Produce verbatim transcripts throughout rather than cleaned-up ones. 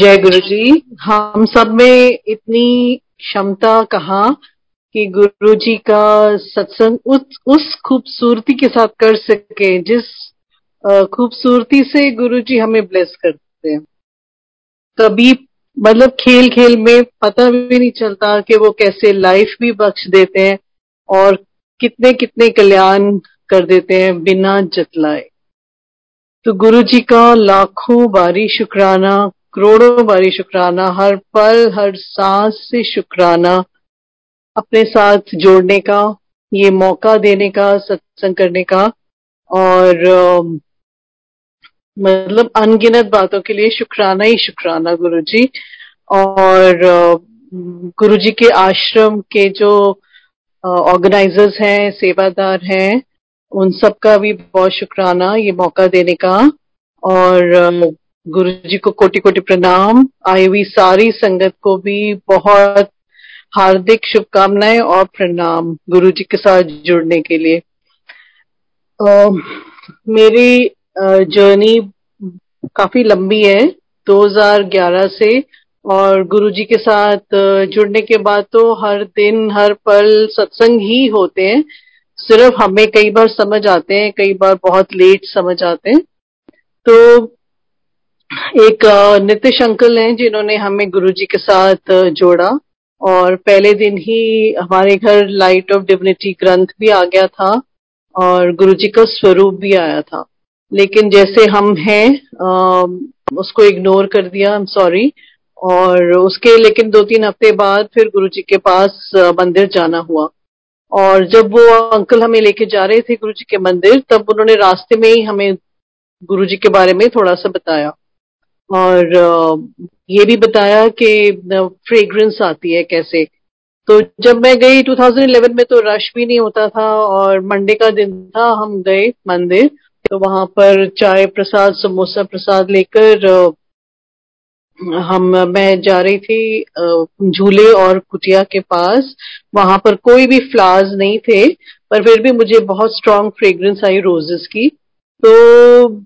जय गुरु जी। हम सब में इतनी क्षमता कहाँ कि गुरु जी का सत्संग उस उस खूबसूरती के साथ कर सके जिस खूबसूरती से गुरु जी हमें ब्लेस करते हैं। कभी मतलब खेल खेल में पता भी नहीं चलता कि वो कैसे लाइफ भी बख्श देते हैं और कितने कितने कल्याण कर देते हैं बिना जतलाए। तो गुरु जी का लाखों बारी शुक्राना, करोड़ों बारी शुक्राना, हर पल हर सांस से शुक्राना अपने साथ जोड़ने का, ये मौका देने का, सत्संग करने का। और मतलब अनगिनत बातों के लिए शुक्राना ही शुक्राना गुरु जी। और गुरु जी के आश्रम के जो ऑर्गेनाइजर्स हैं, सेवादार हैं, उन सब का भी बहुत शुक्राना ये मौका देने का। और गुरु जी को कोटि कोटि प्रणाम। आई हुई सारी संगत को भी बहुत हार्दिक शुभकामनाएं और प्रणाम गुरु जी के साथ जुड़ने के लिए। Uh, मेरी uh, जर्नी काफी लंबी है दो हज़ार ग्यारह से, और गुरुजी के साथ uh, जुड़ने के बाद तो हर दिन हर पल सत्संग ही होते हैं। सिर्फ हमें कई बार समझ आते हैं, कई बार बहुत लेट समझ आते हैं। तो एक uh, नितिश अंकल हैं जिन्होंने हमें गुरुजी के साथ uh, जोड़ा, और पहले दिन ही हमारे घर लाइट ऑफ डिविनिटी ग्रंथ भी आ गया था और गुरुजी का स्वरूप भी आया था। लेकिन जैसे हम हैं उसको इग्नोर कर दिया, आई एम सॉरी। और उसके लेकिन दो तीन हफ्ते बाद फिर गुरुजी के पास मंदिर जाना हुआ, और जब वो अंकल हमें लेके जा रहे थे गुरुजी के मंदिर, तब उन्होंने रास्ते में ही हमें गुरुजी के बारे में थोड़ा सा बताया, और ये भी बताया कि फ्रेग्रेंस आती है कैसे। तो जब मैं गई दो हज़ार ग्यारह में तो रश भी नहीं होता था, और मंडे का दिन था, हम गए मंदिर। तो वहां पर चाय प्रसाद, समोसा प्रसाद लेकर हम मैं जा रही थी झूले और कुटिया के पास। वहां पर कोई भी फ्लावर्स नहीं थे, पर फिर भी मुझे बहुत स्ट्रांग फ्रेग्रेंस आई रोजेस की। तो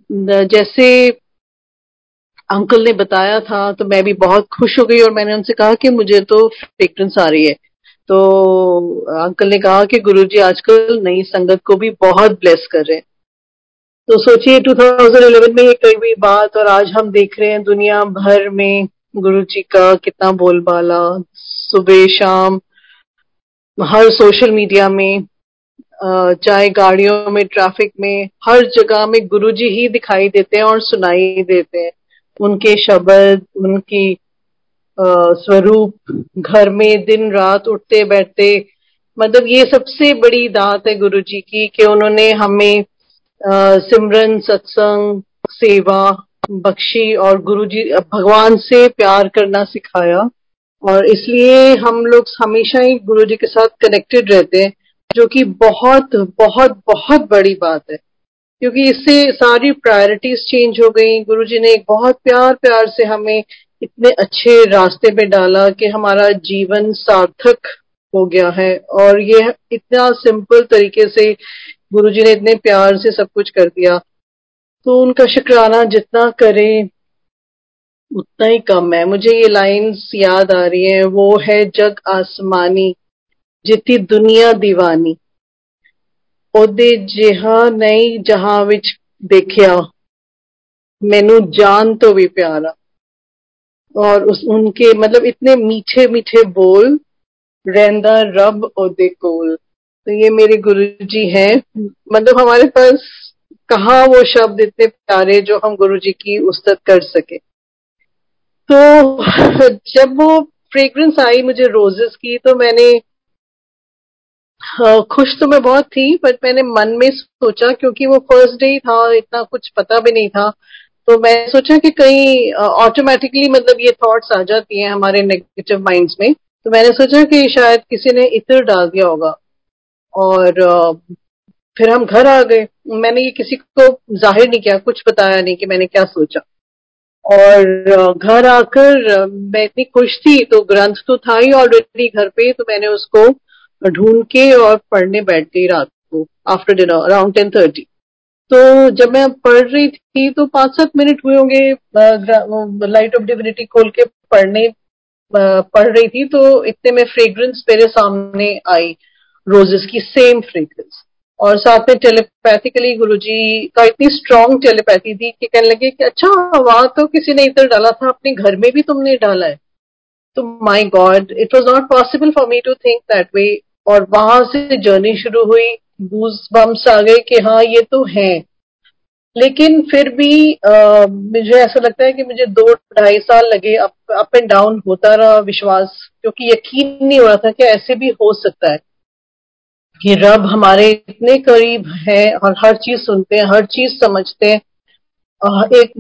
जैसे अंकल ने बताया था तो मैं भी बहुत खुश हो गई, और मैंने उनसे कहा कि मुझे तो फ्रेग्रेंस आ रही है। तो अंकल ने कहा कि गुरुजी आजकल नई संगत को भी बहुत ब्लेस कर रहे हैं। तो सोचिए दो हज़ार ग्यारह में ये कई बात, और आज हम देख रहे हैं दुनिया भर में गुरुजी का कितना बोलबाला, सुबह शाम हर सोशल मीडिया में, चाहे गाड़ियों में, ट्रैफिक में, हर जगह में गुरुजी ही दिखाई देते हैं और सुनाई देते हैं। उनके शब्द, उनकी स्वरूप घर में दिन रात उठते बैठते, मतलब ये सबसे बड़ी दात है गुरुजी की कि उन्होंने हमें आ, सिमरन, सत्संग, सेवा बख्शी और गुरुजी भगवान से प्यार करना सिखाया। और इसलिए हम लोग हमेशा ही गुरुजी के साथ कनेक्टेड रहते हैं, जो कि बहुत बहुत बहुत बड़ी बात है, क्योंकि इससे सारी प्रायोरिटीज चेंज हो गई। गुरुजी ने बहुत प्यार प्यार से हमें इतने अच्छे रास्ते पे डाला कि हमारा जीवन सार्थक हो गया है। और ये इतना सिंपल तरीके से गुरुजी ने इतने प्यार से सब कुछ कर दिया, तो उनका शुक्राना जितना करें उतना ही कम है। मुझे ये लाइन्स याद आ रही है, वो है जग आसमानी जितनी दुनिया दीवानी, ओदे जिहा नहीं जहां विच देखिया मैनू जान तो भी प्यारा। और उस उनके मतलब इतने मीठे मीठे बोल, रहंदा रब ओदे कोल। तो ये मेरे गुरुजी हैं। मतलब हमारे पास कहाँ वो शब्द इतने प्यारे जो हम गुरुजी की उस्तत कर सके। तो जब वो फ्रेग्रेंस आई मुझे रोजेस की, तो मैंने Uh, खुश तो मैं बहुत थी, बट मैंने मन में सोचा, क्योंकि वो फर्स्ट डे था, इतना कुछ पता भी नहीं था, तो मैं सोचा कि कहीं ऑटोमेटिकली uh, मतलब ये थॉट्स आ जाती हैं हमारे नेगेटिव माइंड्स में। तो मैंने सोचा कि शायद किसी ने इत्र डाल दिया होगा। और uh, फिर हम घर आ गए। मैंने ये किसी को जाहिर नहीं किया, कुछ बताया नहीं कि मैंने क्या सोचा। और uh, घर आकर uh, मैं इतनी खुश थी, तो ग्रंथ तो था ही ऑलरेडी घर पे, तो मैंने उसको ढूंढ के और पढ़ने बैठ गई रात को after dinner around ten thirty. तो जब मैं पढ़ रही थी तो पांच सात मिनट हुए होंगे लाइट ऑफ डिविनिटी खोल के पढ़ने पढ़ रही थी, तो इतने में फ्रेग्रेंस मेरे सामने आई, रोजेस की सेम फ्रेग्रेंस, और साथ में टेलीपैथिकली गुरुजी का इतनी स्ट्रांग टेलीपैथी थी कि कहने लगे कि अच्छा वहां तो किसी ने इधर डाला था, अपने घर में भी तुमने डाला है। तो my God, it was not possible for me to think that way. और वहां से जर्नी शुरू हुई, गूज बम्स आ गए कि हाँ ये तो है। लेकिन फिर भी आ, मुझे ऐसा लगता है कि मुझे दो ढाई साल लगे, अप एंड डाउन होता रहा विश्वास, क्योंकि यकीन नहीं हो रहा था कि ऐसे भी हो सकता है कि रब हमारे इतने करीब है और हर चीज सुनते हैं, हर चीज समझते हैं, एक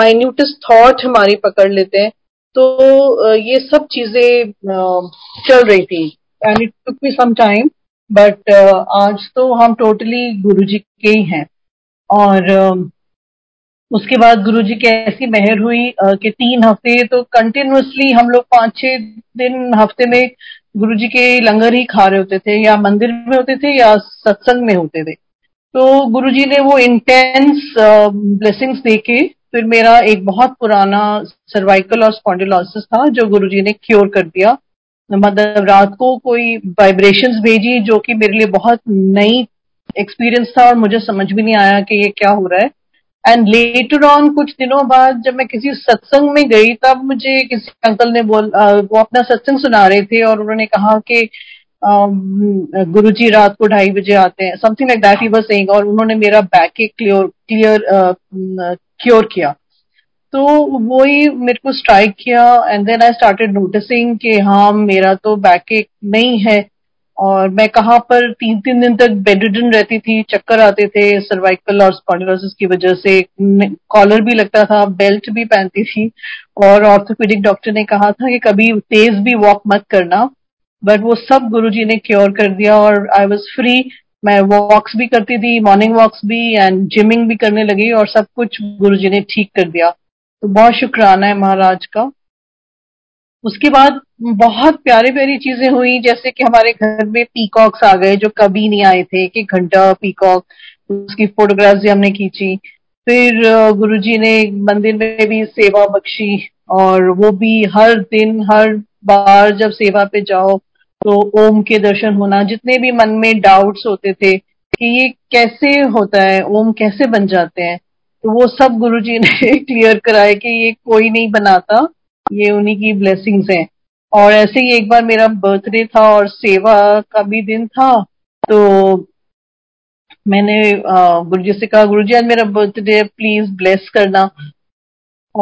माइन्यूटेस्ट थॉट हमारी पकड़ लेते हैं। तो ये सब चीजें चल रही थी and it took me some time, but आज तो हम टोटली गुरुजी के ही हैं। और उसके बाद गुरुजी की ऐसी मेहर हुई कि तीन हफ्ते तो कंटिन्यूअसली हम लोग पांच छह दिन हफ्ते में गुरुजी के लंगर ही खा रहे होते थे, या मंदिर में होते थे या सत्संग में होते थे। तो गुरुजी ने वो इंटेंस ब्लेसिंग्स देके फिर मेरा एक बहुत पुराना सर्वाइकल और स्पॉन्डिलोसिस था जो गुरुजी ने क्योर कर दिया। मतलब रात को कोई वाइब्रेशंस भेजी जो कि मेरे लिए बहुत नई एक्सपीरियंस था और मुझे समझ भी नहीं आया कि ये क्या हो रहा है। एंड लेटर ऑन कुछ दिनों बाद जब मैं किसी सत्संग में गई तब मुझे किसी अंकल ने बोल आ, वो अपना सत्संग सुना रहे थे और उन्होंने कहा कि गुरुजी रात को ढाई बजे आते हैं, something like that he was saying, और उन्होंने मेरा बैक एक क्लियर क्लियर क्योर किया। तो वो ही मेरे को स्ट्राइक किया and then I started noticing कि हाँ मेरा तो बैक एक नहीं है। और मैं कहाँ पर तीन तीन दिन तक बेडरिडन रहती थी, चक्कर आते थे सर्वाइकल और स्पॉन्डिलोसिस की वजह से, कॉलर भी लगता था, बेल्ट भी पहनती थी, और ऑर्थोपेडिक डॉक्टर ने कहा था कि कभी तेज भी वॉक मत करना, बट वो सब गुरुजी ने क्योर कर दिया और आई वॉज फ्री। मैं वॉक्स भी करती थी, मॉर्निंग वॉक्स भी, एंड जिमिंग भी करने लगी, और सब कुछ गुरुजी ने ठीक कर दिया। तो बहुत शुक्राना है महाराज का। उसके बाद बहुत प्यारे प्यारी चीजें हुई, जैसे कि हमारे घर में पीकॉक्स आ गए जो कभी नहीं आए थे, कि घंटा पीकॉक, उसकी फोटोग्राफ्स भी हमने खींची। फिर गुरुजी ने मंदिर में भी सेवा बख्शी, और वो भी हर दिन हर बार जब सेवा पे जाओ तो ओम के दर्शन होना, जितने भी मन में डाउट्स होते थे कि ये कैसे होता है, ओम कैसे बन जाते हैं, तो वो सब गुरुजी ने क्लियर कराया कि ये कोई नहीं बनाता, ये उन्हीं की ब्लेसिंग्स हैं। और ऐसे ही एक बार मेरा बर्थडे था और सेवा का भी दिन था, तो मैंने गुरुजी से कहा गुरुजी आज मेरा बर्थडे प्लीज ब्लेस करना।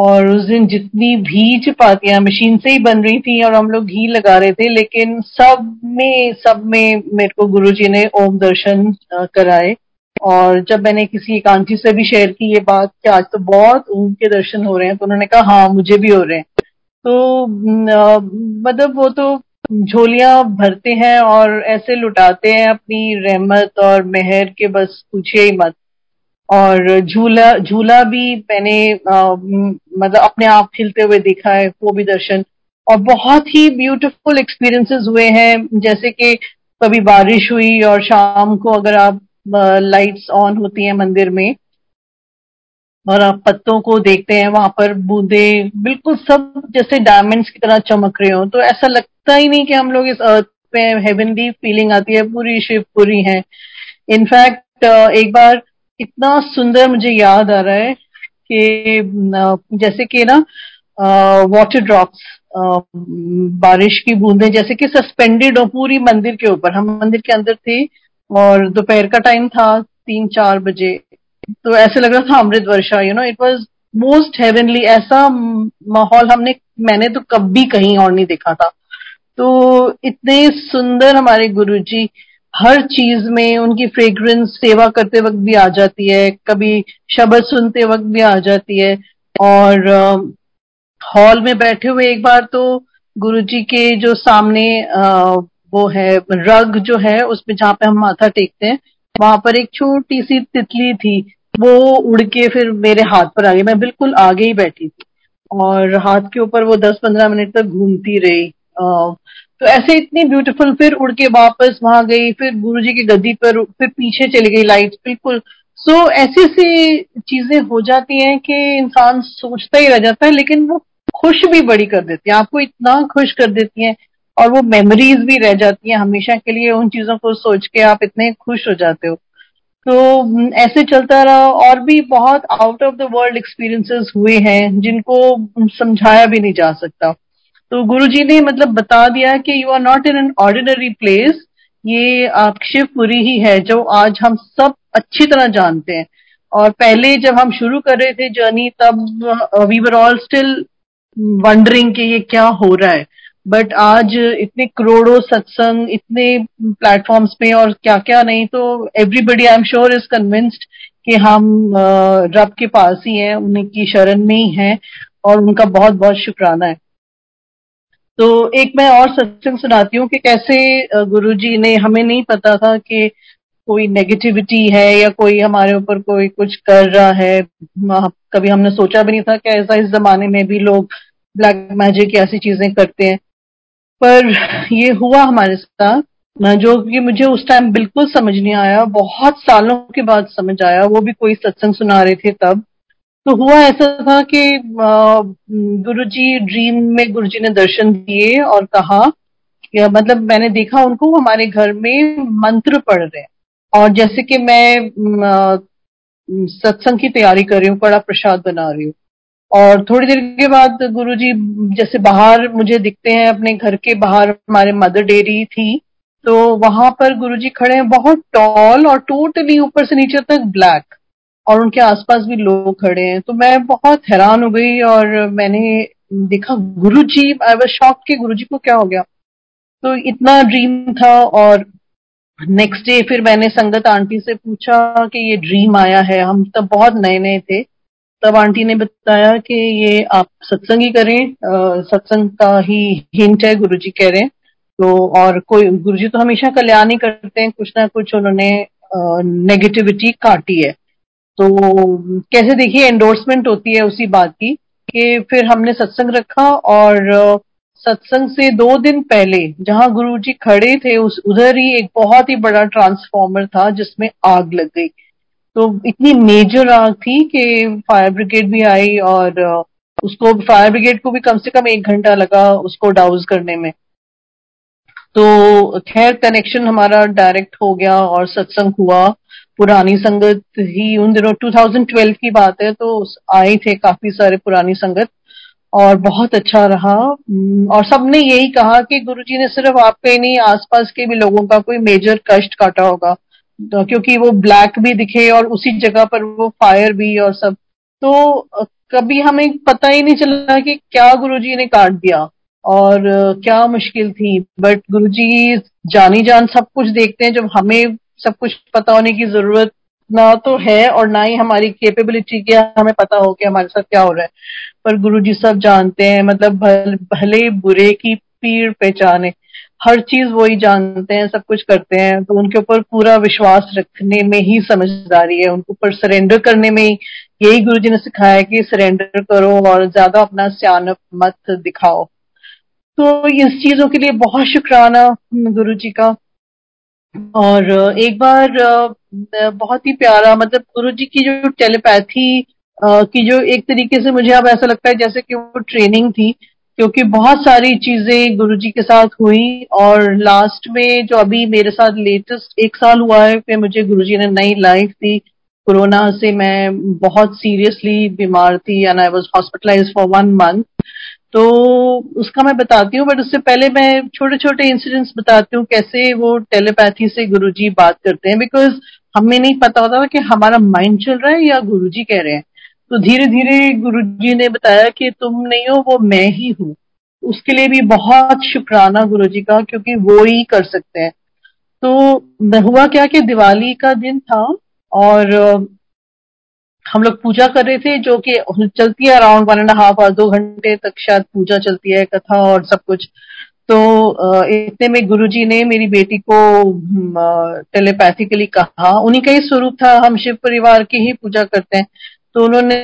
और उस दिन जितनी भी चपातियां मशीन से ही बन रही थी और हम लोग घी लगा रहे थे, लेकिन सब में सब में मेरे को गुरुजी ने ओम दर्शन कराए। और जब मैंने किसी एक आंटी से भी शेयर की ये बात कि आज तो बहुत ओम के दर्शन हो रहे हैं, तो उन्होंने कहा हाँ मुझे भी हो रहे हैं। तो मतलब वो तो झोलियां भरते हैं और ऐसे लुटाते हैं अपनी रहमत और मेहर के, बस पूछिए ही मत। और झूला झूला भी मैंने मतलब अपने आप हिलते हुए देखा है, वो भी दर्शन, और बहुत ही ब्यूटीफुल एक्सपीरियंसेस हुए हैं। जैसे कि कभी बारिश हुई और शाम को अगर आप लाइट्स ऑन होती हैं मंदिर में और आप पत्तों को देखते हैं, वहां पर बूंदे बिल्कुल सब जैसे डायमंड्स की तरह चमक रहे हो, तो ऐसा लगता ही नहीं कि हम लोग इस अर्थ पे, हेवनली फीलिंग आती है, पूरी शिवपुरी है। इनफैक्ट एक बार इतना सुंदर मुझे याद आ रहा है कि जैसे कि ना वाटर ड्रॉप्स, बारिश की बूंदे जैसे कि सस्पेंडेड हो पूरी मंदिर के ऊपर। हम मंदिर के अंदर थे और दोपहर का टाइम था, तीन चार बजे, तो ऐसे लग रहा था अमृत वर्षा, you know, it was most heavenly. ऐसा माहौल हमने मैंने तो कभी कहीं और नहीं देखा था। तो इतने सुंदर हमारे गुरुजी, हर चीज में उनकी फ्रेग्रेंस सेवा करते वक्त भी आ जाती है, कभी शब्द सुनते वक्त भी आ जाती है। और हॉल में बैठे हुए एक बार तो गुरुजी के जो सामने आ, वो है रग जो है, उसमें जहाँ पे हम माथा टेकते हैं, वहां पर एक छोटी सी तितली थी, वो उड़ के फिर मेरे हाथ पर आ गई। मैं बिल्कुल आगे ही बैठी थी और हाथ के ऊपर वो दस पंद्रह मिनट तक घूमती रही। तो ऐसे इतनी ब्यूटीफुल, फिर उड़ के वापस वहां गई, फिर गुरुजी की गद्दी पर, फिर पीछे चली गई लाइट, बिल्कुल तो ऐसी ऐसी चीजें हो जाती हैं कि इंसान सोचता ही रह जाता है, लेकिन वो खुश भी बड़ी कर देती है, आपको इतना खुश कर देती हैं और वो मेमोरीज भी रह जाती हैं हमेशा के लिए। उन चीजों को सोच के आप इतने खुश हो जाते हो। तो ऐसे चलता रहा और भी बहुत out of the world experiences हुए हैं जिनको समझाया भी नहीं जा सकता। तो गुरुजी ने मतलब बता दिया कि you are not in an ordinary place, ये आप शिवपुरी ही है जो आज हम सब अच्छी तरह जानते हैं। और पहले जब हम शुरू कर रहे थे जर्नी तब we were all still wondering कि ये क्या हो रहा है, बट आज इतने करोड़ों सत्संग, इतने प्लेटफॉर्म्स पे और क्या क्या नहीं, तो everybody I am sure is convinced कि हम रब के पास ही हैं, उनकी शरण में ही हैं और उनका बहुत बहुत शुक्राना है। तो एक मैं और सत्संग सुनाती हूँ कि कैसे गुरुजी ने, हमें नहीं पता था कि कोई नेगेटिविटी है या कोई हमारे ऊपर कोई कुछ कर रहा है। कभी हमने सोचा भी नहीं था कि ऐसा इस जमाने में भी लोग ब्लैक मैजिक ऐसी चीजें करते हैं, पर ये हुआ हमारे साथ, जो कि मुझे उस टाइम बिल्कुल समझ नहीं आया, बहुत सालों के बाद समझ आया, वो भी कोई सत्संग सुना रहे थे तब। तो हुआ ऐसा था कि गुरुजी ड्रीम में गुरुजी ने दर्शन दिए और कहा, मतलब मैंने देखा उनको हमारे घर में मंत्र पढ़ रहे हैं, और जैसे कि मैं सत्संग की तैयारी कर रही हूँ, कड़ा प्रसाद बना रही हूँ, और थोड़ी देर के बाद गुरुजी जैसे बाहर मुझे दिखते हैं, अपने घर के बाहर हमारे मदर डेयरी थी, तो वहां पर गुरुजी खड़े हैं, बहुत टॉल और टोटली ऊपर से नीचे तक ब्लैक, और उनके आसपास भी लोग खड़े हैं। तो मैं बहुत हैरान हो गई और मैंने देखा गुरुजी, आई वाज शॉक्ड कि गुरुजी को क्या हो गया। तो इतना ड्रीम था। और नेक्स्ट डे फिर मैंने संगत आंटी से पूछा कि ये ड्रीम आया है, हम तब बहुत नए नए थे, तब आंटी ने बताया कि ये आप सत्संग ही करें, सत्संग का ही हिंट है, गुरुजी कह रहे हैं। तो और कोई गुरुजी तो हमेशा कल्याण ही करते हैं, कुछ ना कुछ उन्होंने नेगेटिविटी काटी है। तो कैसे देखिए एंडोर्समेंट होती है उसी बात की कि फिर हमने सत्संग रखा, और सत्संग से दो दिन पहले जहां गुरुजी खड़े थे उस उधर ही एक बहुत ही बड़ा ट्रांसफॉर्मर था जिसमें आग लग गई। तो इतनी मेजर आग थी कि फायर ब्रिगेड भी आई, और उसको, फायर ब्रिगेड को भी कम से कम एक घंटा लगा उसको डाउज करने में। तो खैर कनेक्शन हमारा डायरेक्ट हो गया और सत्संग हुआ, पुरानी संगत ही, उन दिनों दो हज़ार बारह की बात है, तो आए थे काफी सारे पुरानी संगत और बहुत अच्छा रहा। और सबने यही कहा कि गुरुजी ने सिर्फ आपके ही नहीं, आसपास के भी लोगों का कोई मेजर कष्ट काटा होगा, तो क्योंकि वो ब्लैक भी दिखे और उसी जगह पर वो फायर भी और सब। तो कभी हमें पता ही नहीं चला कि क्या गुरुजी ने काट दिया और क्या मुश्किल थी, बट गुरुजी जानी जान सब कुछ देखते हैं। जब हमें सब कुछ पता होने की जरूरत ना तो है और ना ही हमारी कैपेबिलिटी के हमें पता हो कि हमारे साथ क्या हो रहा है, पर गुरुजी सब जानते हैं, मतलब भल, भले बुरे की पीर पहचाने, हर चीज वो ही जानते हैं, सब कुछ करते हैं। तो उनके ऊपर पूरा विश्वास रखने में ही समझदारी है, उनके ऊपर सरेंडर करने में ही, यही गुरुजी ने सिखाया कि सरेंडर करो और ज्यादा अपना स्यानप मत दिखाओ। तो इस चीजों के लिए बहुत शुक्राना गुरुजी का। और एक बार बहुत ही प्यारा, मतलब गुरुजी की जो टेलीपैथी की जो एक तरीके से मुझे अब ऐसा लगता है जैसे कि वो ट्रेनिंग थी, क्योंकि बहुत सारी चीजें गुरुजी के साथ हुई। और लास्ट में जो अभी मेरे साथ लेटेस्ट एक साल हुआ है कि मुझे गुरुजी ने नई लाइफ दी। कोरोना से मैं बहुत सीरियसली बीमार थी and I was hospitalised for one month, तो उसका मैं बताती हूँ, बट उससे पहले मैं छोटे छोटे इंसिडेंट्स बताती हूँ कैसे वो टेलीपैथी से गुरुजी बात करते हैं, बिकॉज हमें नहीं पता होता था कि हमारा माइंड चल रहा है या गुरुजी कह रहे हैं। तो धीरे धीरे गुरुजी ने बताया कि तुम नहीं हो, वो मैं ही हूँ। उसके लिए भी बहुत शुक्राना गुरुजी का, क्योंकि वो ही कर सकते हैं। तो हुआ क्या कि दिवाली का दिन था और हम लोग पूजा कर रहे थे, जो कि चलती है अराउंड वन एंड हाफ और दो घंटे तक शायद पूजा चलती है, कथा और सब कुछ। तो इतने में गुरुजी ने मेरी बेटी को टेलीपैथिकली कहा, उन्हीं का ही स्वरूप था, हम शिव परिवार की ही पूजा करते हैं, तो उन्होंने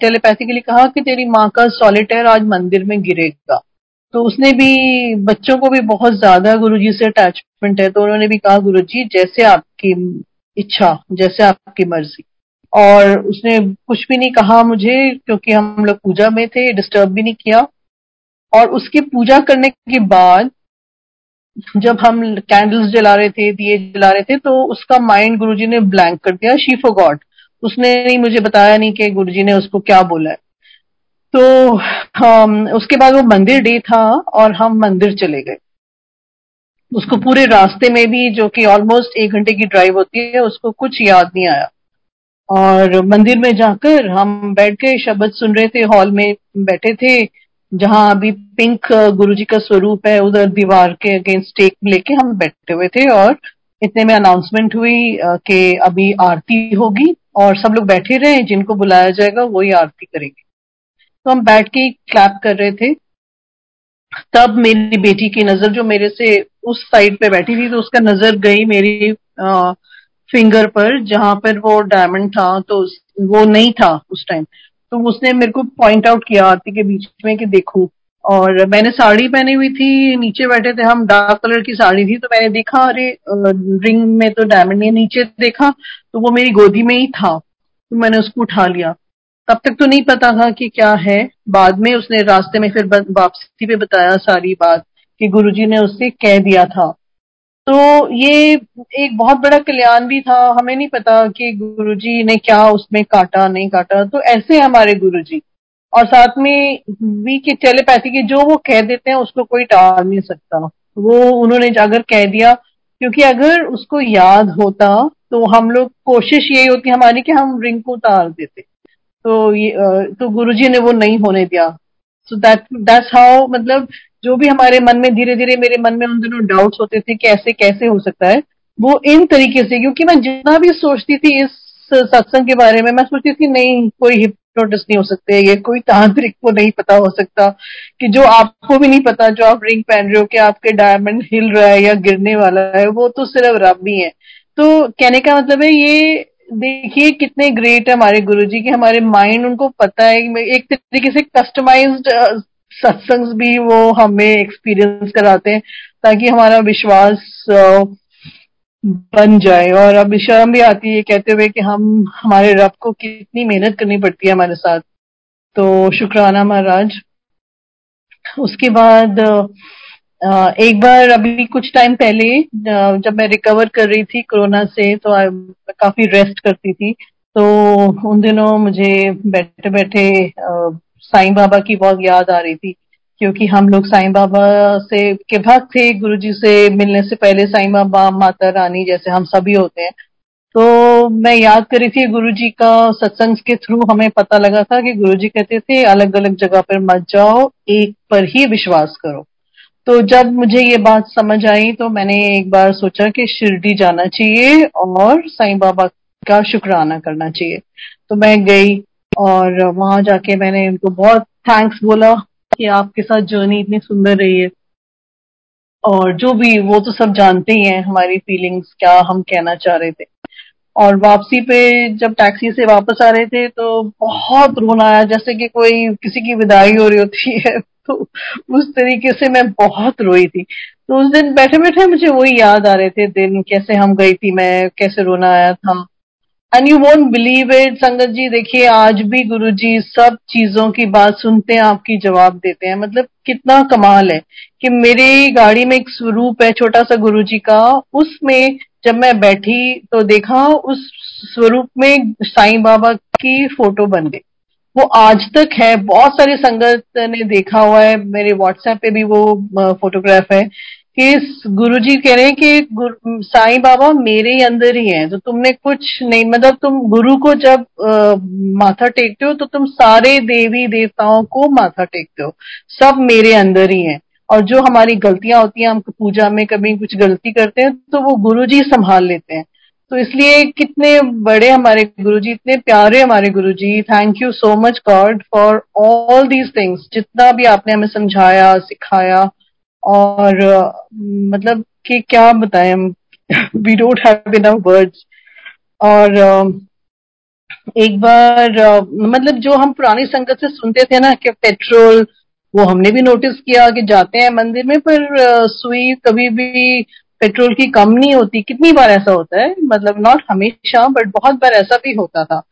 टेलीपैथिकली कहा कि तेरी माँ का सॉलिटेयर आज मंदिर में गिरेगा। तो उसने भी, बच्चों को भी बहुत ज्यादा गुरुजी से अटैचमेंट है, तो उन्होंने भी कहा गुरुजी जैसे आपकी इच्छा, जैसे आपकी मर्जी। और उसने कुछ भी नहीं कहा मुझे, क्योंकि हम लोग पूजा में थे, डिस्टर्ब भी नहीं किया। और उसकी पूजा करने के बाद जब हम कैंडल्स जला रहे थे, दिए जला रहे थे, तो उसका माइंड गुरुजी ने ब्लैंक कर दिया, शी फॉरगॉट। उसने नहीं मुझे बताया नहीं कि गुरुजी ने उसको क्या बोला है। तो हम, उसके बाद वो मंदिर डे था और हम मंदिर चले गए। उसको पूरे रास्ते में भी, जो कि ऑलमोस्ट एक घंटे की ड्राइव होती है, उसको कुछ याद नहीं आया। और मंदिर में जाकर हम बैठ के शब्द सुन रहे थे, हॉल में बैठे थे जहां अभी पिंक गुरुजी का स्वरूप है, उधर दीवार के अगेंस्ट टेक लेके हम बैठे हुए थे। और इतने में अनाउंसमेंट हुई कि अभी आरती होगी और सब लोग बैठे रहे, जिनको बुलाया जाएगा वही आरती करेंगे। तो हम बैठ के क्लैप कर रहे थे। तब मेरी बेटी की नजर, जो मेरे से उस साइड पे बैठी थी, तो उसका नजर गई मेरी आ, फिंगर पर, जहां पर वो डायमंड था। तो वो नहीं था उस टाइम। तो उसने मेरे को पॉइंट आउट किया आरती के बीच में कि देखो। और मैंने साड़ी पहनी हुई थी, नीचे बैठे थे हम, डार्क कलर की साड़ी थी। तो मैंने देखा, अरे रिंग में तो डायमंड है, नीचे देखा तो वो मेरी गोदी में ही था। तो मैंने उसको उठा लिया। तब तक तो नहीं पता था कि क्या है। बाद में उसने रास्ते में फिर वापसी पे बताया सारी बात कि गुरुजी ने उससे कह दिया था। तो ये एक बहुत बड़ा कल्याण भी था। हमें नहीं पता कि गुरुजी ने क्या उसमें काटा नहीं काटा। तो ऐसे हमारे गुरुजी, और साथ में भी कि टेलीपैथी के जो वो कह देते हैं उसको कोई टाल नहीं सकता। वो उन्होंने अगर कह दिया, क्योंकि अगर उसको याद होता तो हम लोग, कोशिश यही होती हमारी कि हम रिंग को उतार देते। तो ये तो गुरुजी ने वो नहीं होने दिया। सो दैट दैट्स हाउ, मतलब जो भी हमारे मन में, धीरे धीरे मेरे मन में उन दिनों डाउट्स होते थे कि ऐसे कैसे हो सकता है, वो इन तरीके से, क्योंकि मैं जितना भी सोचती थी इस सत्संग के बारे में, मैं सोचती थी नहीं, कोई हिप्नोटिस्ट नहीं हो सकते, ये कोई तांत्रिक को नहीं पता हो सकता कि जो आपको भी नहीं पता, जो आप रिंग पहन रहे हो, कि आपके डायमंड हिल रहा है या गिरने वाला है, वो तो सिर्फ रब ही है। तो कहने का मतलब है, ये देखिए कितने ग्रेट है हमारे गुरुजी कि हमारे माइंड, उनको पता है। एक तरीके से कस्टमाइज्ड सत्संग भी वो हमें एक्सपीरियंस कराते हैं ताकि हमारा विश्वास बन जाए। और अब शर्म भी आती है कहते हुए कि हम, हमारे रब को कितनी मेहनत करनी पड़ती है हमारे साथ। तो शुक्राना महाराज। उसके बाद एक बार, अभी कुछ टाइम पहले, जब मैं रिकवर कर रही थी कोरोना से, तो काफी रेस्ट करती थी। तो उन दिनों मुझे बैठे बैठे साईं बाबा की बहुत याद आ रही थी, क्योंकि हम लोग साईं बाबा से के भक्त थे। गुरुजी से मिलने से पहले साईं बाबा, माता रानी, जैसे हम सभी होते हैं। तो मैं याद कर रही थी गुरुजी का। सत्संग के थ्रू हमें पता लगा था कि गुरुजी कहते थे अलग अलग जगह पर मत जाओ, एक पर ही विश्वास करो। तो जब मुझे ये बात समझ आई तो मैंने एक बार सोचा कि शिरडी जाना चाहिए और साईं बाबा का शुक्राना करना चाहिए। तो मैं गई और वहां जाके मैंने उनको बहुत थैंक्स बोला कि आपके साथ जर्नी इतनी सुंदर रही है। और जो भी, वो तो सब जानते ही हैं हमारी फीलिंग्स, क्या हम कहना चाह रहे थे। और वापसी पे जब टैक्सी से वापस आ रहे थे तो बहुत रोना आया, जैसे कि कोई, किसी की विदाई हो रही होती है, तो उस तरीके से मैं बहुत रोई थी। तो उस दिन बैठे बैठे मुझे वही याद आ रहे थे दिन, कैसे हम गई थी मैं, कैसे रोना आया था। And you won't believe it, संगत जी, देखिए आज भी गुरुजी सब चीजों की बात सुनते हैं, आपकी जवाब देते हैं। मतलब कितना कमाल है कि मेरे गाड़ी में एक स्वरूप है छोटा सा गुरुजी का। उसमें जब मैं बैठी तो देखा उस स्वरूप में साईं बाबा की फोटो बन गई। वो आज तक है, बहुत सारे संगत ने देखा हुआ है, मेरे व्हाट्सएप पे भी वो फोटोग्राफ है कि गुरुजी कह रहे हैं कि साईं बाबा मेरे ही अंदर ही हैं, तो तुमने कुछ नहीं, मतलब तुम गुरु को जब आ, माथा टेकते हो तो तुम सारे देवी देवताओं को माथा टेकते हो, सब मेरे अंदर ही हैं। और जो हमारी गलतियां होती हैं, हम पूजा में कभी कुछ गलती करते हैं तो वो गुरुजी संभाल लेते हैं। तो इसलिए कितने बड़े हमारे गुरुजी, इतने प्यारे हमारे Guruji. Thank you so much God for all these things, जितना भी आपने हमें समझाया, सिखाया। और uh, मतलब कि क्या बताएं हम, we don't have enough words. और uh, एक बार uh, मतलब जो हम पुरानी संगत से सुनते थे ना कि पेट्रोल, वो हमने भी नोटिस किया कि जाते हैं मंदिर में पर uh, सुई कभी भी पेट्रोल की कम नहीं होती। कितनी बार ऐसा होता है, मतलब नॉट हमेशा बट बहुत बार ऐसा भी होता था।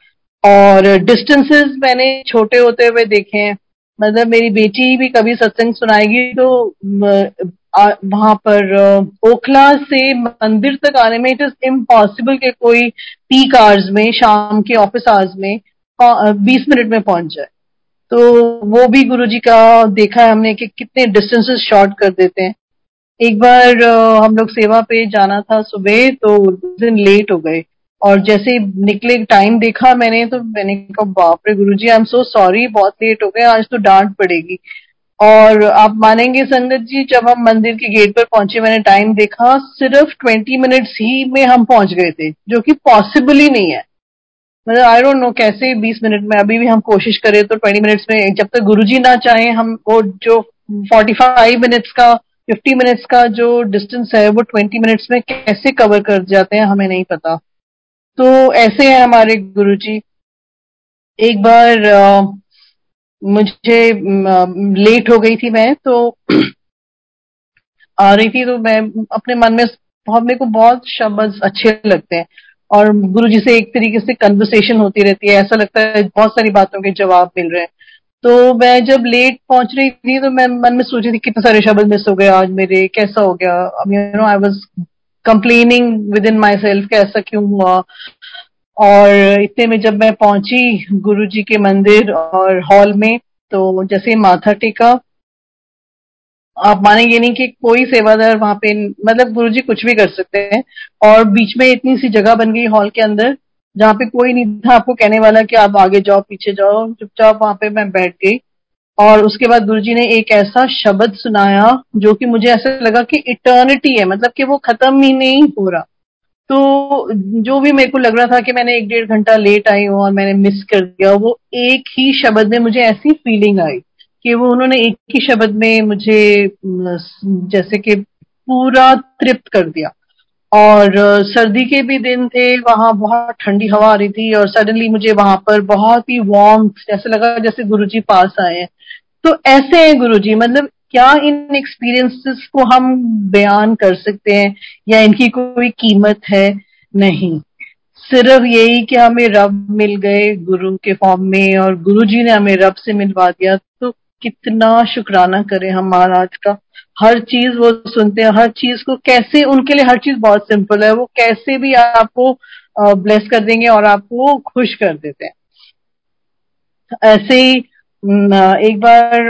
और डिस्टेंसेस मैंने छोटे होते हुए देखे हैं, मतलब मेरी बेटी भी कभी सत्संग सुनाएगी तो वहां पर ओखला से मंदिर तक आने में इट इज इम्पॉसिबल कि कोई पीक आवर्स में, शाम के ऑफिस आवर्स में बीस मिनट में पहुंच जाए। तो वो भी गुरुजी का देखा है हमने कि कितने डिस्टेंसेस शॉर्ट कर देते हैं। एक बार हम लोग सेवा पे जाना था सुबह, तो दिन लेट हो गए और जैसे निकले टाइम देखा मैंने तो मैंने कहा बाप रे Guruji I am so sorry, बहुत लेट हो गए, आज तो डांट पड़ेगी। और आप मानेंगे संगत जी, जब हम मंदिर के गेट पर पहुंचे मैंने टाइम देखा, सिर्फ ट्वेंटी मिनट्स ही में हम पहुंच गए थे, जो कि पॉसिबल ही नहीं है। मतलब आई डोंट नो कैसे बीस मिनट में, अभी भी हम कोशिश करें तो ट्वेंटी मिनट्स में, जब तक गुरुजी ना चाहे हम वो जो पैंतालीस मिनट्स का, पचास मिनट्स का जो डिस्टेंस है वो बीस मिनट्स में कैसे कवर कर जाते हैं हमें नहीं पता। तो ऐसे है हमारे गुरुजी। एक बार आ, मुझे आ, लेट हो गई थी, मैं तो आ रही थी, तो मैं अपने मन में बहुत, मेरे को बहुत शब्द अच्छे लगते हैं और गुरुजी से एक तरीके से कन्वर्सेशन होती रहती है, ऐसा लगता है बहुत सारी बातों के जवाब मिल रहे हैं। तो मैं जब लेट पहुंच रही थी तो मैं मन में सोची थी कितने सारे शब्द मिस हो गए आज मेरे, कैसा हो गया, you know I was complaining with in myself कि ऐसा क्यों हुआ। और इतने में जब मैं पहुंची गुरुजी के मंदिर और हॉल में, तो जैसे माथा टेका, आप मानेंगे नहीं कि कोई सेवादार वहां पे, मतलब गुरुजी कुछ भी कर सकते हैं, और बीच में इतनी सी जगह बन गई हॉल के अंदर जहाँ पे कोई नहीं था आपको कहने वाला कि आप आगे जाओ पीछे जाओ, चुपचाप वहां पे मैं बैठ गई। और उसके बाद गुरुजी ने एक ऐसा शब्द सुनाया जो कि मुझे ऐसा लगा कि इटर्निटी है, मतलब कि वो खत्म ही नहीं हो रहा। तो जो भी मेरे को लग रहा था कि मैंने एक डेढ़ घंटा लेट आई हूँ और मैंने मिस कर दिया, वो एक ही शब्द में मुझे ऐसी फीलिंग आई कि वो उन्होंने एक ही शब्द में मुझे जैसे कि पूरा तृप्त कर दिया। और सर्दी के भी दिन थे, वहां बहुत ठंडी हवा आ रही थी और सडनली मुझे वहां पर बहुत ही वार्म ऐसे लगा जैसे गुरुजी पास आए हैं। तो ऐसे हैं गुरुजी, मतलब क्या इन एक्सपीरियंसेस को हम बयान कर सकते हैं या इनकी कोई कीमत है? नहीं, सिर्फ यही कि हमें रब मिल गए गुरु के फॉर्म में और गुरुजी ने हमें रब से मिलवा दिया। तो कितना शुक्राना करें हम महाराज का, हर चीज वो सुनते हैं, हर चीज को कैसे, उनके लिए हर चीज बहुत सिंपल है, वो कैसे भी आपको ब्लेस कर देंगे और आपको खुश कर देते हैं। ऐसे ही एक बार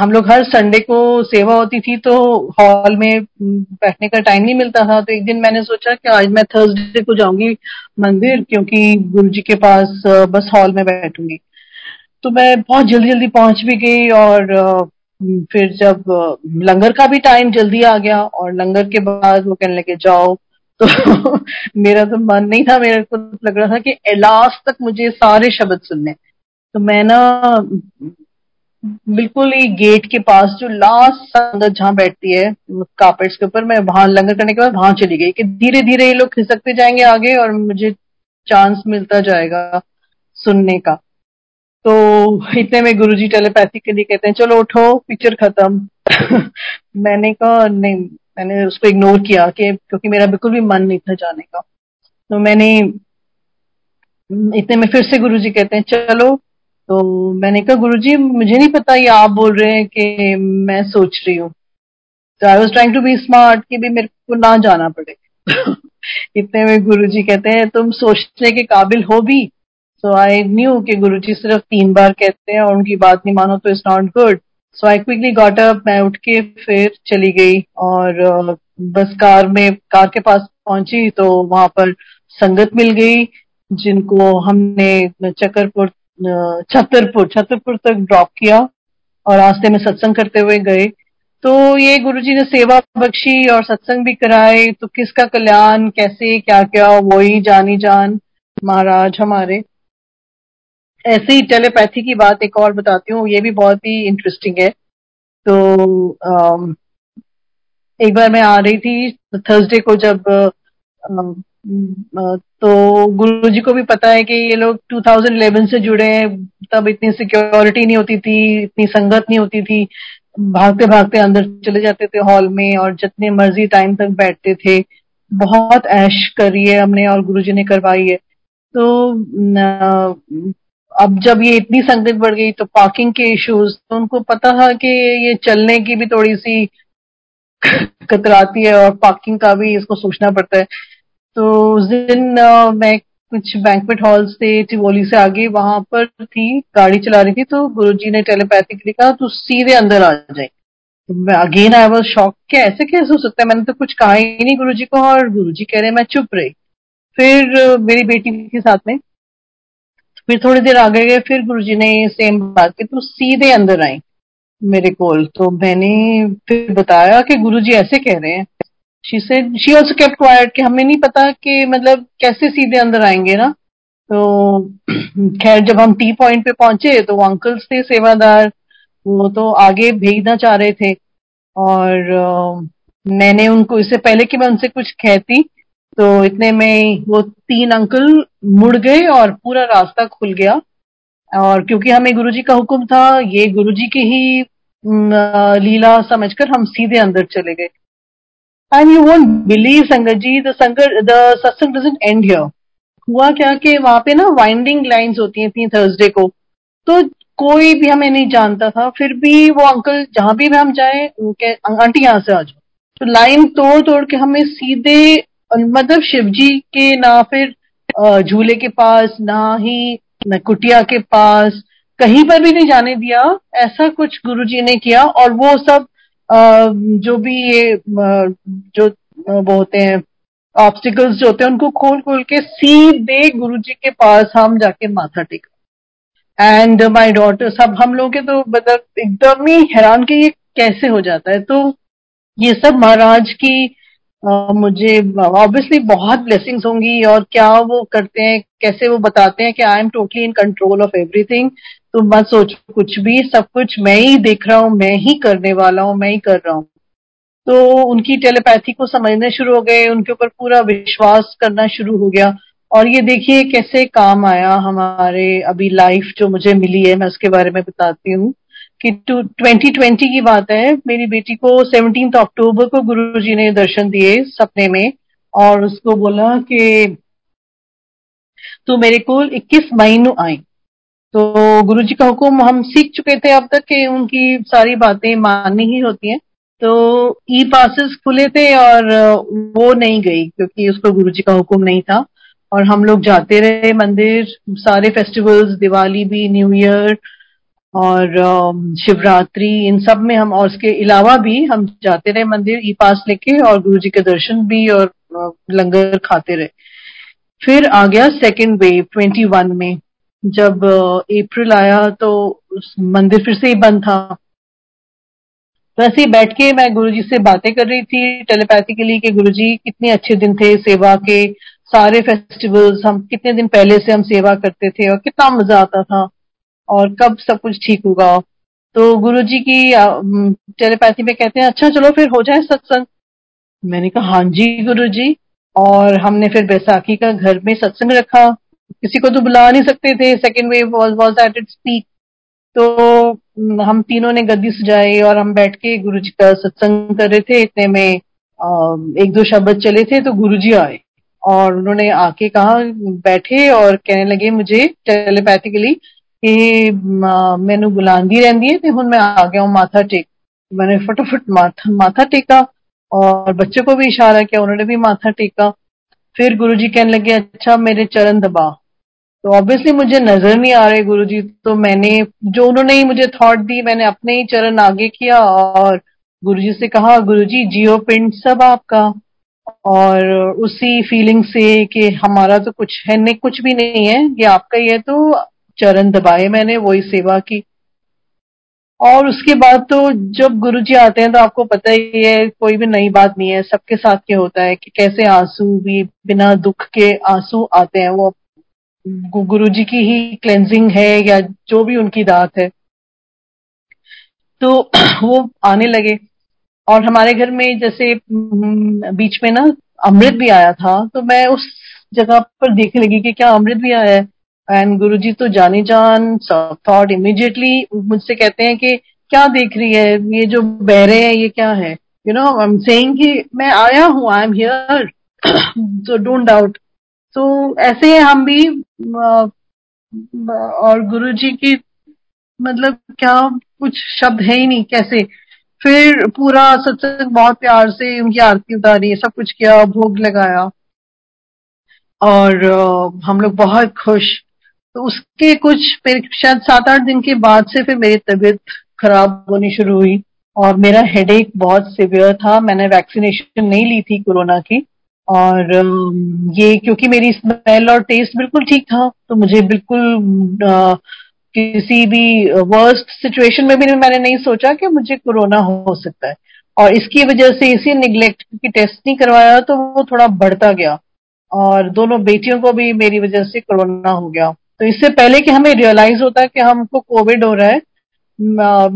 हम लोग हर संडे को सेवा होती थी तो हॉल में बैठने का टाइम नहीं मिलता था, तो एक दिन मैंने सोचा कि आज मैं थर्सडे को जाऊंगी मंदिर, क्योंकि गुरुजी के पास बस हॉल में बैठूंगी। तो मैं बहुत जल्दी जल्दी पहुंच भी गई और फिर जब लंगर का भी टाइम जल्दी आ गया और लंगर के बाद वो कहने लगे जाओ, तो मेरा तो मन नहीं था, मेरे को लग रहा था कि लास्ट तक मुझे सारे शब्द सुनने। तो मैं ना बिल्कुल ही गेट के पास जो लास्ट संगत जहाँ बैठती है कार्पेट्स के ऊपर, मैं वहां लंगर करने के बाद वहां चली गई कि धीरे धीरे ये लोग खिसकते जाएंगे आगे और मुझे चांस मिलता जाएगा सुनने का। तो इतने में गुरुजी टेलीपैथिकली कहते हैं चलो उठो, पिक्चर खत्म। मैंने कहा नहीं, मैंने उसको इग्नोर किया कि क्योंकि मेरा बिल्कुल भी मन नहीं था जाने का। तो मैंने, इतने में फिर से गुरुजी कहते हैं चलो, तो मैंने कहा गुरुजी मुझे नहीं पता ये आप बोल रहे हैं कि मैं सोच रही हूँ। तो I was trying to be smart कि भी मेरे को ना जाना पड़े। इतने में गुरुजी कहते हैं तुम सोचने के काबिल हो भी। सो आई न्यू कि गुरुजी सिर्फ तीन बार कहते हैं और उनकी बात नहीं मानो तो it's not good. So I quickly got up, मैं उठ के फिर चली गई और बस कार में, कार के पास पहुंची तो वहां पर संगत मिल गई जिनको हमने चकरपुर छतरपुर छतरपुर तक ड्रॉप किया और रास्ते में सत्संग करते हुए गए। तो ये गुरुजी ने सेवा बख्शी और सत्संग भी कराए, तो किसका कल्याण कैसे क्या क्या वही जानी जान महाराज हमारे। ऐसे ही टेलीपैथी की बात एक और बताती हूँ, ये भी बहुत ही इंटरेस्टिंग है। तो आ, एक बार मैं आ रही थी थर्सडे को जब आ, आ, तो गुरुजी को भी पता है कि ये लोग दो हज़ार ग्यारह से जुड़े हैं, तब इतनी सिक्योरिटी नहीं होती थी, इतनी संगत नहीं होती थी, भागते भागते अंदर चले जाते थे हॉल में और जितने मर्जी टाइम तक बैठते थे। बहुत ऐश करी है हमने और गुरुजी ने करवाई है। तो अब जब ये इतनी संगत बढ़ गई तो पार्किंग के इश्यूज, तो उनको पता था कि ये चलने की भी थोड़ी सी कतराती है और पार्किंग का भी इसको सोचना पड़ता है। तो उस दिन मैं कुछ बैंक्वेट हॉल से टिवोली से आगे वहां पर थी, गाड़ी चला रही थी, तो गुरुजी ने टेलीपैथिकली कहा तो सीधे अंदर आ जाए। अगेन आई वाज शॉक, क्या ऐसे कैसे हो सकता है? मैंने तो कुछ कहा ही नहीं गुरुजी को और गुरुजी कह रहे मैं चुप रही। फिर मेरी बेटी के साथ में फिर थोड़ी देर आगे गए, फिर गुरुजी ने सेम बात की तो सीधे अंदर आई मेरे कोल। तो मैंने फिर बताया कि गुरुजी ऐसे कह रहे हैं। She said she also kept quiet कि हमें नहीं पता कि मतलब कैसे सीधे अंदर आएंगे ना। तो खैर जब हम टी पॉइंट पे पहुंचे तो अंकल थे सेवादार, वो तो आगे भेजना चाह रहे थे और आ, मैंने उनको इससे पहले कि मैं उनसे कुछ कहती तो इतने में वो तीन अंकल मुड़ गए और पूरा रास्ता खुल गया। और क्योंकि हमें गुरुजी का हुक्म था, ये गुरुजी की ही लीला समझकर हम सीधे अंदर चले गए। And you won't believe sangat ji, the sangat the satsang doesn't end here. हुआ क्या कि वहां पे ना वाइंडिंग लाइंस होती थी थर्सडे को, तो कोई भी हमें नहीं जानता था। फिर भी वो अंकल जहां भी हम जाए आंटी यहाँ से आ जाओ, तो लाइन तोड़ तोड़ के हमें सीधे मतलब शिवजी के ना फिर झूले के पास ना ही ना कुटिया के पास कहीं पर भी नहीं जाने दिया। ऐसा कुछ गुरुजी ने किया। और वो सब जो भी ये जो वो होते हैं ऑब्स्टिकल्स जो होते हैं उनको खोल खोल के सीधे गुरुजी के पास हम जाके माथा टेका। एंड माई डॉटर सब हम लोग के तो मतलब एकदम ही हैरान के ये कैसे हो जाता है। तो ये सब महाराज की आ, मुझे ऑब्वियसली बहुत ब्लेसिंग्स होंगी। और क्या वो करते हैं, कैसे वो बताते हैं कि I am totally in control of everything, तुम मत सोचो कुछ भी, सब कुछ मैं ही देख रहा हूँ, मैं ही करने वाला हूँ, मैं ही कर रहा हूँ। तो उनकी टेलीपैथी को समझने शुरू हो गए, उनके ऊपर पूरा विश्वास करना शुरू हो गया। और ये देखिए कैसे काम आया हमारे अभी लाइफ जो मुझे मिली है। मैं उसके बारे में बताती हूँ कि ट्वेंटी ट्वेंटी की बात है। मेरी बेटी को सेवनटीन अक्टूबर को गुरुजी ने दर्शन दिए सपने में और उसको बोला कि तू मेरे को इक्कीस मई को आई। तो गुरुजी का हुक्म हम सीख चुके थे अब तक कि उनकी सारी बातें माननी ही होती हैं। तो ई पासेस खुले थे और वो नहीं गई क्योंकि उसको गुरुजी का हुक्म नहीं था। और हम लोग जाते रहे मंदिर, सारे फेस्टिवल्स, दिवाली भी, न्यू ईयर और शिवरात्रि, इन सब में हम और उसके अलावा भी हम जाते रहे मंदिर ई पास लेके और गुरुजी के दर्शन भी और लंगर खाते रहे। फिर आ गया सेकेंड वेव ट्वेंटी वन में। जब अप्रैल आया तो मंदिर फिर से ही बंद था। वैसे ही बैठ के मैं गुरुजी से बातें कर रही थी टेलीपैथी के लिए कि गुरुजी कितने अच्छे दिन थे सेवा के, सारे फेस्टिवल्स हम कितने दिन पहले से हम सेवा करते थे और कितना मजा आता था और कब सब कुछ ठीक होगा। तो गुरुजी की टेलीपैथी में कहते हैं अच्छा चलो फिर हो जाए सत्संग। मैंने कहा हाँ जी गुरुजी। और हमने फिर बैसाखी का घर में सत्संग रखा, किसी को तो बुला नहीं सकते थे, second wave was at its peak. तो हम तीनों ने गद्दी सजाई और हम बैठ के गुरुजी का सत्संग कर रहे थे। इतने में एक दो शब्द चले थे तो गुरुजी आए और उन्होंने आके कहा बैठे और कहने लगे मुझे टेलीपैथिकली कि मैनू बुलांदी रहंदी है ते हुण मैं आ गया हूं माथा टेक। मैंने फटाफट माथा माथा टेका और बच्चों को भी इशारा किया, उन्होंने भी माथा टेका। फिर गुरुजी कहने लगे अच्छा मेरे चरण दबा। तो ऑब्वियसली मुझे नजर नहीं आ रहे गुरुजी, तो मैंने जो उन्होंने ही मुझे थॉट दी मैंने अपने ही चरण आगे किया और गुरुजी से कहा गुरुजी जियो पिंड सब आपका। और उसी फीलिंग से कि हमारा तो कुछ है नहीं, कुछ भी नहीं है, ये आपका ही है। तो चरण दबाए मैंने, वही सेवा की। और उसके बाद तो जब गुरुजी आते हैं तो आपको पता ही है कोई भी नई बात नहीं है, सबके साथ ये होता है कि कैसे आंसू भी बिना दुख के आंसू आते हैं, वो गुरुजी की ही क्लेंजिंग है या जो भी उनकी दात है। तो वो आने लगे और हमारे घर में जैसे बीच में ना अमृत भी आया था तो मैं उस जगह पर देखने लगी कि क्या अमृत भी आया है। एंड गुरुजी तो जाने जान थॉट इमीडिएटली मुझसे कहते हैं कि क्या देख रही है, ये जो बह रहे हैं ये क्या है, you know I am saying कि मैं आया हूँ, I am here, so don't doubt. तो ऐसे हम भी और गुरु जी की मतलब क्या कुछ शब्द है ही नहीं, कैसे फिर पूरा सत्संग बहुत प्यार से उनकी आरती उतारी, सब कुछ किया, भोग लगाया और हम लोग बहुत खुश। तो उसके कुछ शायद सात आठ दिन के बाद से फिर मेरी तबीयत खराब होनी शुरू हुई और मेरा हेडेक बहुत सिवियर था। मैंने वैक्सीनेशन नहीं ली थी कोरोना की और ये क्योंकि मेरी स्मेल और टेस्ट बिल्कुल ठीक था तो मुझे बिल्कुल आ, किसी भी वर्स्ट सिचुएशन में भी मैंने नहीं सोचा कि मुझे कोरोना हो सकता है। और इसकी वजह से इसी निगलेक्ट की टेस्ट नहीं करवाया तो वो थोड़ा बढ़ता गया और दोनों बेटियों को भी मेरी वजह से कोरोना हो गया। तो इससे पहले कि हमें रियलाइज होता कि हमको कोविड हो रहा है,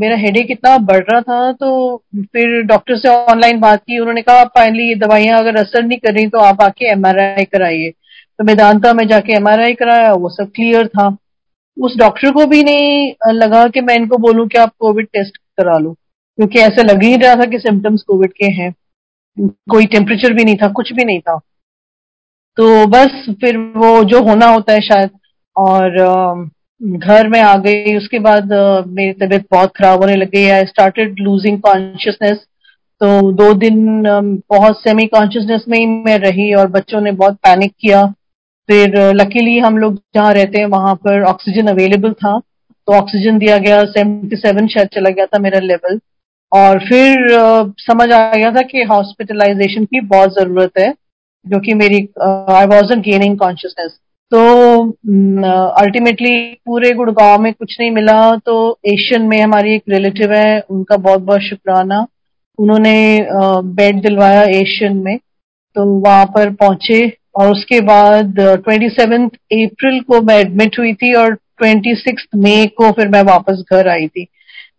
मेरा हेडेक इतना बढ़ रहा था। तो फिर डॉक्टर से ऑनलाइन बात की, उन्होंने कहा फाइनली ये दवाइयां अगर असर नहीं कर रही तो आप आके एमआरआई कराइए। तो मेदांता में जाके एमआरआई कराया, वो सब क्लियर था। उस डॉक्टर को भी नहीं लगा कि मैं इनको बोलूं कि आप कोविड टेस्ट करा लो, क्योंकि ऐसा लग ही रहा था कि सिम्टम्स कोविड के हैं, कोई टेम्परेचर भी नहीं था, कुछ भी नहीं था। तो बस फिर वो जो होना होता है शायद, और घर में आ गई। उसके बाद मेरी तबीयत बहुत खराब होने लगी, आई स्टार्टेड लूजिंग कॉन्शियसनेस। तो दो दिन बहुत सेमी कॉन्शियसनेस में ही मैं रही और बच्चों ने बहुत पैनिक किया। फिर लकीली हम लोग जहाँ रहते हैं वहां पर ऑक्सीजन अवेलेबल था तो ऑक्सीजन दिया गया, सेवेंटी सेवन शायद चला गया था मेरा लेवल। और फिर समझ आ गया था कि हॉस्पिटलाइजेशन की बहुत जरूरत है, जो कि मेरी आई वॉजंट गेनिंग कॉन्शियसनेस। तो अल्टीमेटली पूरे गुड़गांव में कुछ नहीं मिला। तो एशियन में हमारी एक रिलेटिव है, उनका बहुत बहुत शुक्राना, उन्होंने बेड दिलवाया एशियन में। तो वहां पर पहुंचे और उसके बाद ट्वेंटी सेवेंथ अप्रैल को मैं एडमिट हुई थी और ट्वेंटी सिक्स मई को फिर मैं वापस घर आई थी।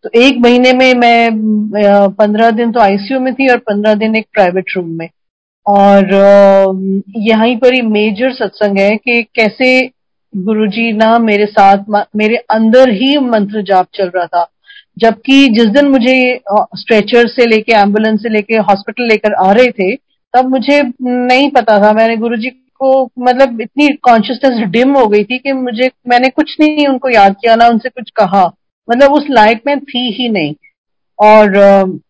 तो एक महीने में मैं पंद्रह दिन तो आईसीयू में थी और पंद्रह दिन एक प्राइवेट रूम में। और यहीं पर ही मेजर सत्संग है कि कैसे गुरुजी ना मेरे साथ मेरे अंदर ही मंत्र जाप चल रहा था, जबकि जिस दिन मुझे स्ट्रेचर से लेके एम्बुलेंस से लेके हॉस्पिटल लेकर आ रहे थे तब मुझे नहीं पता था। मैंने गुरुजी को मतलब इतनी कॉन्शियसनेस डिम हो गई थी कि मुझे मैंने कुछ नहीं उनको याद किया ना उनसे कुछ कहा, मतलब उस लाइफ में थी ही नहीं। और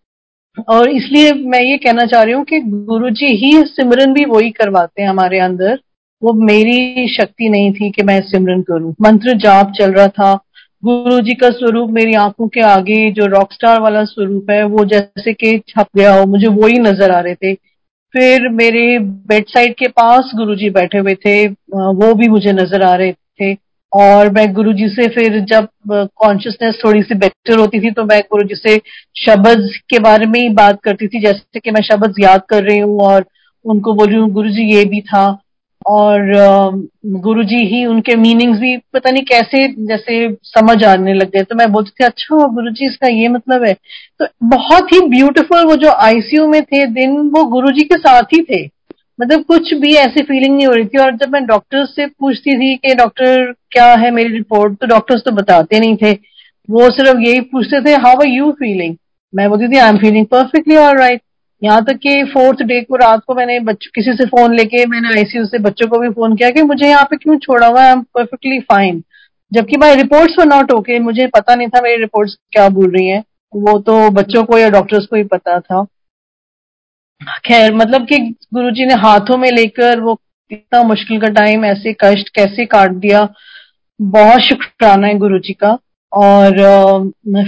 और इसलिए मैं ये कहना चाह रही हूँ कि गुरुजी ही सिमरन भी वही करवाते हैं हमारे अंदर, वो मेरी शक्ति नहीं थी कि मैं सिमरन करूँ। मंत्र जाप चल रहा था, गुरुजी का स्वरूप मेरी आंखों के आगे जो रॉकस्टार वाला स्वरूप है वो जैसे कि छप गया हो, मुझे वही नजर आ रहे थे। फिर मेरे बेड साइड के पास गुरुजी बैठे हुए थे, वो भी मुझे नजर आ रहे थे। और मैं गुरुजी से फिर जब कॉन्शियसनेस थोड़ी सी बेटर होती थी तो मैं गुरुजी से शब्द के बारे में ही बात करती थी, जैसे कि मैं शब्द याद कर रही हूँ और उनको बोल रही हूँ गुरुजी ये भी था। और गुरुजी ही उनके मीनिंग्स भी पता नहीं कैसे जैसे समझ आने लग गए। तो मैं बोलती थी अच्छा गुरुजी इसका ये मतलब है। तो बहुत ही ब्यूटीफुल, वो जो आईसीयू में थे दिन वो गुरुजी के साथ ही थे, मतलब कुछ भी ऐसी फीलिंग नहीं हो रही थी। और जब मैं डॉक्टर से पूछती थी कि डॉक्टर क्या है मेरी रिपोर्ट, तो डॉक्टर्स तो बताते नहीं थे, वो सिर्फ यही पूछते थे हाउ आर यू फीलिंग। मैं बोलती थी I am feeling perfectly alright. यहाँ तक कि फोर्थ डे को रात को मैंने बच्चों किसी से फोन लेके मैंने आईसीयू से बच्चों को भी फोन किया कि मुझे यहाँ पे क्यों छोड़ा हुआ, आई एम परफेक्टली फाइन, जबकि my reports were not okay. मुझे पता नहीं था मेरी रिपोर्ट्स क्या बोल रही है, वो तो बच्चों को या डॉक्टर्स को ही पता था। खैर मतलब कि गुरुजी ने हाथों में लेकर वो इतना मुश्किल का टाइम ऐसे कष्ट कैसे काट दिया, बहुत शुक्राना है गुरुजी का। और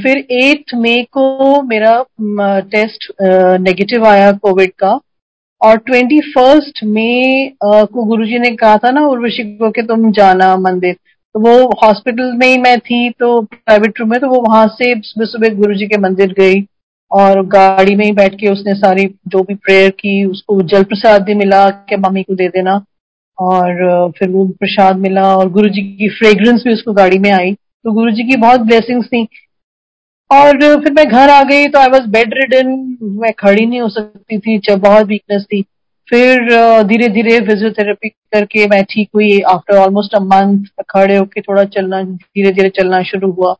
फिर आठ मई को मेरा टेस्ट नेगेटिव आया कोविड का। और ट्वेंटी फर्स्ट मई को गुरुजी ने कहा था ना उर्वशी को कि तुम जाना मंदिर, तो वो हॉस्पिटल में ही मैं थी तो प्राइवेट रूम में, तो वो वहां से सुबह सुबह गुरुजी के मंदिर गई और गाड़ी में ही बैठ के उसने सारी जो भी प्रेयर की, उसको जल प्रसाद भी मिला कि मम्मी को दे देना, और फिर वो प्रसाद मिला और गुरुजी की फ्रेग्रेंस भी उसको गाड़ी में आई। तो गुरुजी की बहुत ब्लेसिंग्स थी। और फिर मैं घर आ गई तो आई वाज बेड रिडन, मैं खड़ी नहीं हो सकती थी, जब बहुत वीकनेस थी। फिर धीरे धीरे फिजियोथेरेपी करके मैं ठीक हुई। आफ्टर ऑलमोस्ट अ मंथ खड़े होके थोड़ा चलना, धीरे धीरे चलना शुरू हुआ।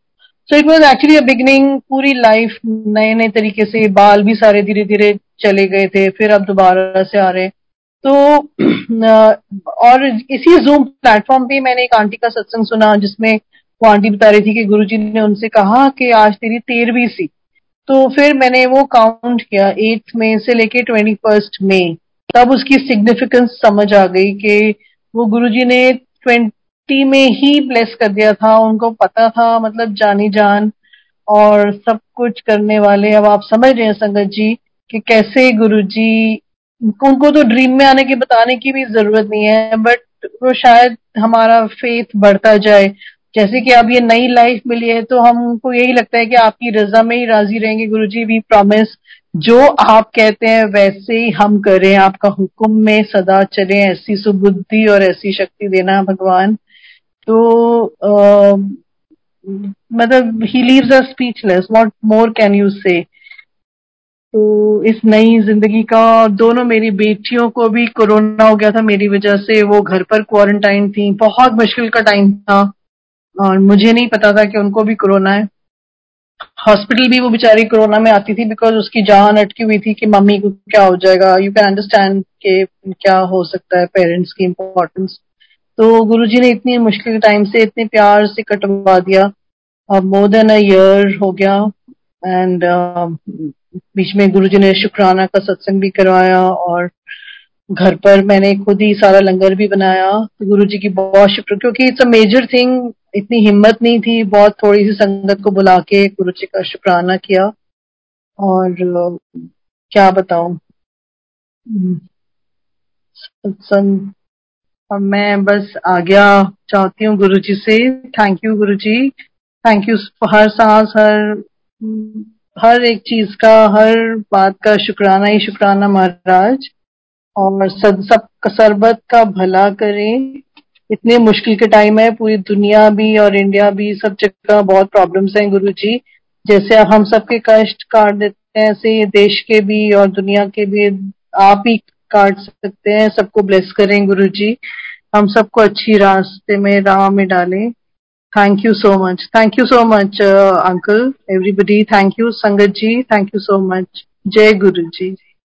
So it was actually a beginning, पूरी लाइफ नए नए तरीके से, बाल भी सारे धीरे धीरे चले गए थे, फिर अब दोबारा से आ रहे। तो और इसी जूम प्लेटफॉर्म पे मैंने एक आंटी का सत्संग सुना जिसमें वो आंटी बता रही थी कि गुरुजी ने उनसे कहा कि आज तेरी तेरहवीं सी। तो फिर मैंने वो काउंट किया एट्थ मई से लेके ट्वेंटी फर्स्ट मई, तब उसकी सिग्निफिकेंस समझ आ गई कि वो गुरुजी ने ट्वेंटी में ही ब्लेस कर दिया था, उनको पता था, मतलब जानी जान और सब कुछ करने वाले। अब आप समझ रहे हैं संगत जी कि कैसे गुरुजी, उनको तो ड्रीम में आने की बताने की भी जरूरत नहीं है, बट वो शायद हमारा फेथ बढ़ता जाए। जैसे कि अब ये नई लाइफ मिली है तो हमको यही लगता है कि आपकी रजा में ही राजी रहेंगे गुरुजी, वी प्रॉमिस, जो आप कहते हैं वैसे ही हम करें, आपका हुक्म में सदा चलें, ऐसी सुबुद्धि और ऐसी शक्ति देना भगवान। तो uh, मतलब he leaves us speechless, what more can you say. तो इस नई जिंदगी का, दोनों मेरी बेटियों को भी कोरोना हो गया था मेरी वजह से, वो घर पर क्वारंटाइन थी, बहुत मुश्किल का टाइम था और मुझे नहीं पता था कि उनको भी कोरोना है। हॉस्पिटल भी वो बेचारी कोरोना में आती थी बिकॉज उसकी जान अटकी हुई थी कि मम्मी को क्या हो जाएगा। यू कैन अंडरस्टैंड कि क्या हो सकता है, पेरेंट्स की इम्पोर्टेंस। तो गुरुजी ने इतनी मुश्किल टाइम से इतने प्यार से कटवा दिया। अब मोर देन अ ईयर हो गया एंड uh, बीच में गुरुजी ने शुक्राना का सत्संग भी करवाया और घर पर मैंने खुद ही सारा लंगर भी बनाया। तो गुरुजी की बहुत शुक्र, क्योंकि इट्स अ मेजर थिंग, इतनी हिम्मत नहीं थी, बहुत थोड़ी सी संगत को बुला के गुरु जी का शुक्राना किया। और क्या बताऊं, सत्संग, और मैं बस आज्ञा चाहती हूँ गुरु जी से, thank you Guru ji, thank you हर सांस, हर हर एक चीज का, हर बात का शुक्राना ही शुक्राना महाराज। और सब सरबत का भला करें, इतने मुश्किल के टाइम है, पूरी दुनिया भी और इंडिया भी, सब जगह बहुत प्रॉब्लम्स हैं गुरुजी। जैसे आप हम सबके कष्ट काट देते हैं, ऐसे ये देश के भी और दुनिया के भी आप ही काट सकते हैं। सबको ब्लेस करें गुरुजी, हम सबको अच्छी रास्ते में, राह में डालें। Thank you so much, thank you so much uncle, everybody, thank you संगत जी, थैंक यू सो मच, जय गुरुजी।